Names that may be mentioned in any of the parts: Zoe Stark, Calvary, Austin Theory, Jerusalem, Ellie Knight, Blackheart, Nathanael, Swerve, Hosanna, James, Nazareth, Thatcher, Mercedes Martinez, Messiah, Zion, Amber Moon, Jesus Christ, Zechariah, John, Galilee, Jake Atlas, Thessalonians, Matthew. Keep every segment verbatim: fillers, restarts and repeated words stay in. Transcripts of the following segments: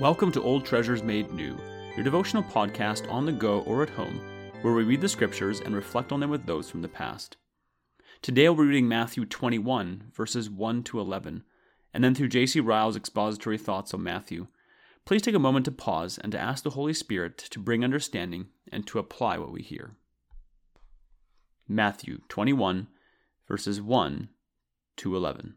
Welcome to Old Treasures Made New, your devotional podcast on the go or at home, where we read the scriptures and reflect on them with those from the past. Today I'll be reading Matthew twenty-one, verses one to eleven, and then through J C Ryle's expository thoughts on Matthew. Please take a moment to pause and to ask the Holy Spirit to bring understanding and to apply what we hear. Matthew twenty-one, verses one to eleven.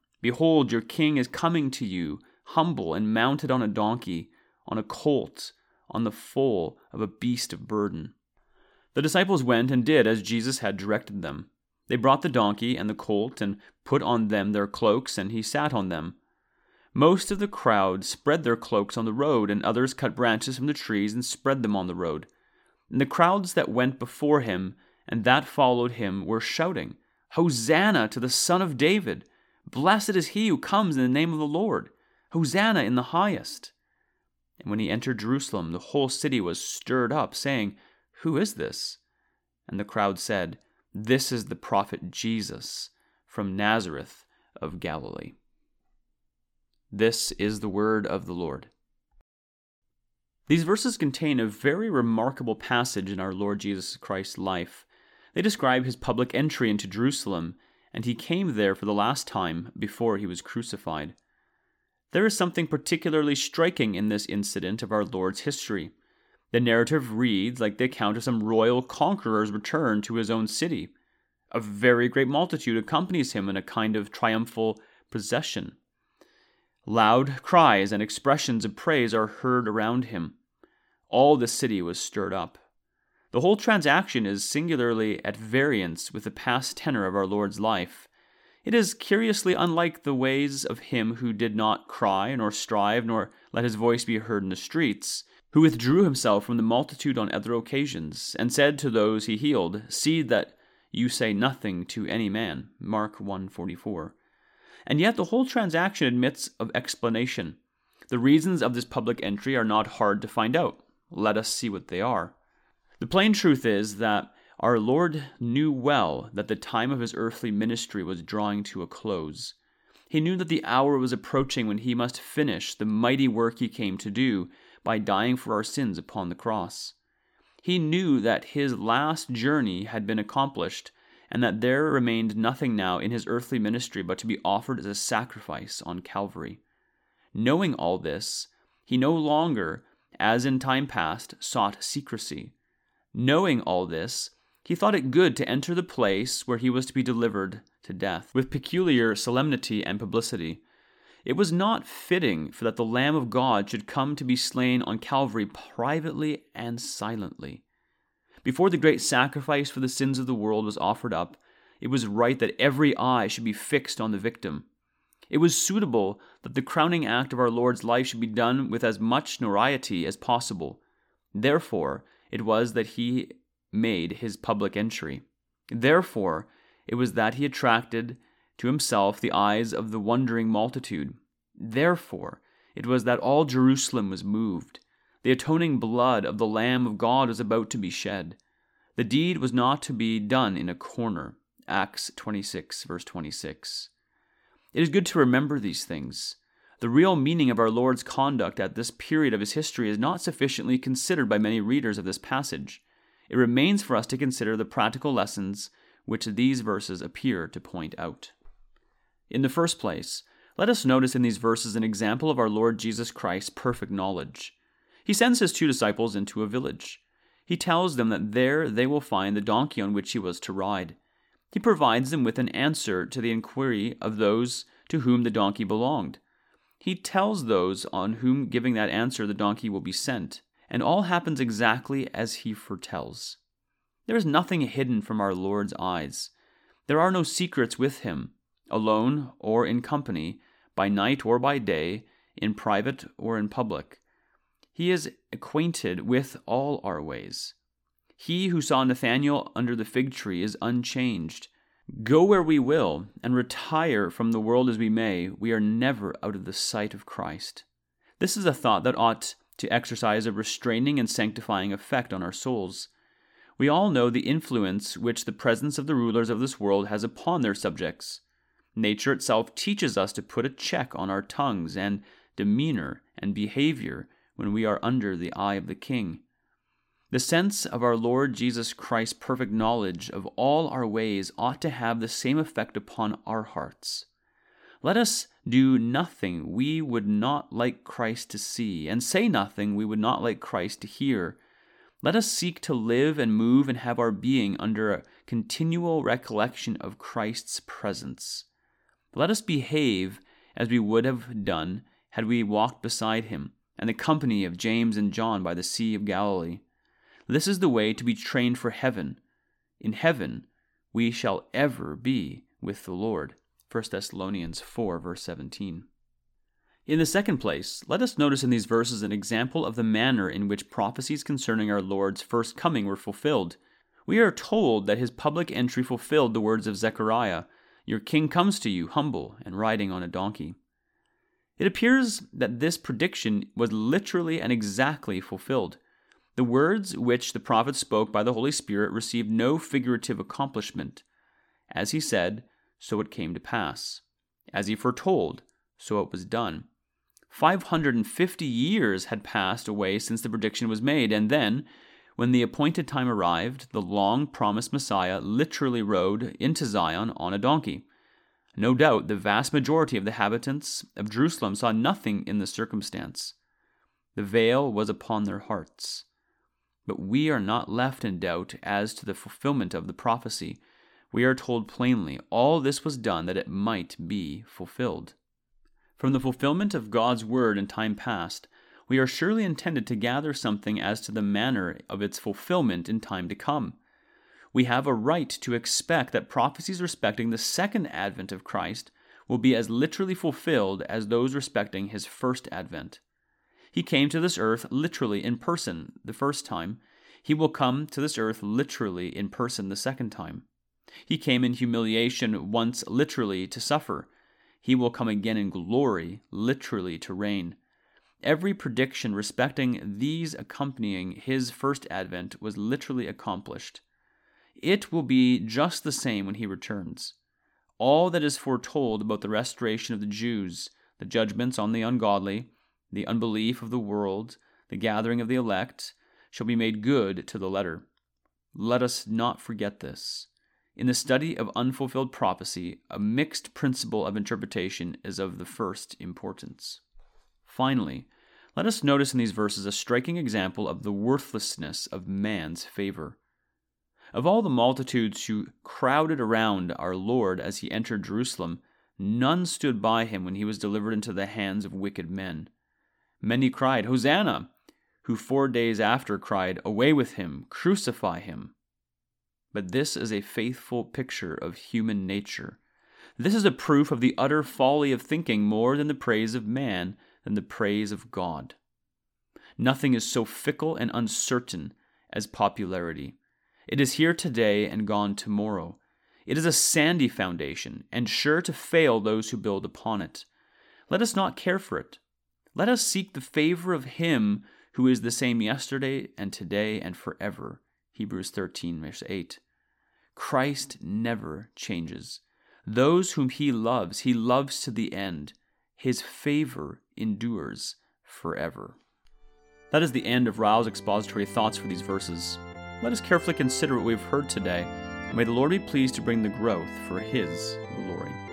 Behold, your king is coming to you, humble and mounted on a donkey, on a colt, on the foal of a beast of burden. The disciples went and did as Jesus had directed them. They brought the donkey and the colt and put on them their cloaks, and he sat on them. Most of the crowd spread their cloaks on the road, and others cut branches from the trees and spread them on the road. And the crowds that went before him and that followed him were shouting, Hosanna to the Son of David! Blessed is he who comes in the name of the Lord. Hosanna in the highest. And when he entered Jerusalem, the whole city was stirred up, saying, Who is this? And the crowd said, This is the prophet Jesus from Nazareth of Galilee. This is the word of the Lord. These verses contain a very remarkable passage in our Lord Jesus Christ's life. They describe his public entry into Jerusalem, and he came there for the last time before he was crucified. There is something particularly striking in this incident of our Lord's history. The narrative reads like the account of some royal conqueror's return to his own city. A very great multitude accompanies him in a kind of triumphal procession. Loud cries and expressions of praise are heard around him. All the city was stirred up. The whole transaction is singularly at variance with the past tenor of our Lord's life. It is curiously unlike the ways of him who did not cry, nor strive, nor let his voice be heard in the streets, who withdrew himself from the multitude on other occasions, and said to those he healed, See that you say nothing to any man. Mark one forty-four. And yet the whole transaction admits of explanation. The reasons of this public entry are not hard to find out. Let us see what they are. The plain truth is that our Lord knew well that the time of his earthly ministry was drawing to a close. He knew that the hour was approaching when he must finish the mighty work he came to do by dying for our sins upon the cross. He knew that his last journey had been accomplished and that there remained nothing now in his earthly ministry but to be offered as a sacrifice on Calvary. Knowing all this, he no longer, as in time past, sought secrecy. Knowing all this, he thought it good to enter the place where he was to be delivered to death, with peculiar solemnity and publicity. It was not fitting for that the Lamb of God should come to be slain on Calvary privately and silently. Before the great sacrifice for the sins of the world was offered up, it was right that every eye should be fixed on the victim. It was suitable that the crowning act of our Lord's life should be done with as much notoriety as possible. Therefore, it was that he made his public entry. Therefore, it was that he attracted to himself the eyes of the wondering multitude. Therefore, it was that all Jerusalem was moved. The atoning blood of the Lamb of God was about to be shed. The deed was not to be done in a corner. Acts twenty-six, verse twenty-six. It is good to remember these things. The real meaning of our Lord's conduct at this period of his history is not sufficiently considered by many readers of this passage. It remains for us to consider the practical lessons which these verses appear to point out. In the first place, let us notice in these verses an example of our Lord Jesus Christ's perfect knowledge. He sends his two disciples into a village. He tells them that there they will find the donkey on which he was to ride. He provides them with an answer to the inquiry of those to whom the donkey belonged. He tells those on whom giving that answer the donkey will be sent, and all happens exactly as he foretells. There is nothing hidden from our Lord's eyes. There are no secrets with him, alone or in company, by night or by day, in private or in public. He is acquainted with all our ways. He who saw Nathanael under the fig tree is unchanged. Go where we will and retire from the world as we may, we are never out of the sight of Christ. This is a thought that ought to exercise a restraining and sanctifying effect on our souls. We all know the influence which the presence of the rulers of this world has upon their subjects. Nature itself teaches us to put a check on our tongues and demeanor and behavior when we are under the eye of the King. The sense of our Lord Jesus Christ's perfect knowledge of all our ways ought to have the same effect upon our hearts. Let us do nothing we would not like Christ to see, and say nothing we would not like Christ to hear. Let us seek to live and move and have our being under a continual recollection of Christ's presence. Let us behave as we would have done had we walked beside him, and the company of James and John by the Sea of Galilee. This is the way to be trained for heaven. In heaven, we shall ever be with the Lord. First Thessalonians four, verse seventeen. In the second place, let us notice in these verses an example of the manner in which prophecies concerning our Lord's first coming were fulfilled. We are told that his public entry fulfilled the words of Zechariah, "Your king comes to you, humble and riding on a donkey." It appears that this prediction was literally and exactly fulfilled. The words which the prophet spoke by the Holy Spirit received no figurative accomplishment. As he said, so it came to pass. As he foretold, so it was done. Five hundred and fifty years had passed away since the prediction was made, and then, when the appointed time arrived, the long-promised Messiah literally rode into Zion on a donkey. No doubt the vast majority of the inhabitants of Jerusalem saw nothing in the circumstance. The veil was upon their hearts. But we are not left in doubt as to the fulfillment of the prophecy. We are told plainly, all this was done that it might be fulfilled. From the fulfillment of God's word in time past, we are surely intended to gather something as to the manner of its fulfillment in time to come. We have a right to expect that prophecies respecting the second advent of Christ will be as literally fulfilled as those respecting his first advent. He came to this earth literally in person the first time. He will come to this earth literally in person the second time. He came in humiliation once literally to suffer. He will come again in glory literally to reign. Every prediction respecting these accompanying his first advent was literally accomplished. It will be just the same when he returns. All that is foretold about the restoration of the Jews, the judgments on the ungodly, the unbelief of the world, the gathering of the elect, shall be made good to the letter. Let us not forget this. In the study of unfulfilled prophecy, a mixed principle of interpretation is of the first importance. Finally, let us notice in these verses a striking example of the worthlessness of man's favor. Of all the multitudes who crowded around our Lord as he entered Jerusalem, none stood by him when he was delivered into the hands of wicked men. Many cried, "Hosanna!" who four days after cried, "Away with him! Crucify him!" But this is a faithful picture of human nature. This is a proof of the utter folly of thinking more than the praise of man than the praise of God. Nothing is so fickle and uncertain as popularity. It is here today and gone tomorrow. It is a sandy foundation, and sure to fail those who build upon it. Let us not care for it. Let us seek the favor of him who is the same yesterday and today and forever. Hebrews thirteen, verse eight. Christ never changes. Those whom he loves, he loves to the end. His favor endures forever. That is the end of Ryle's expository thoughts for these verses. Let us carefully consider what we have heard today, and may the Lord be pleased to bring the growth for his glory.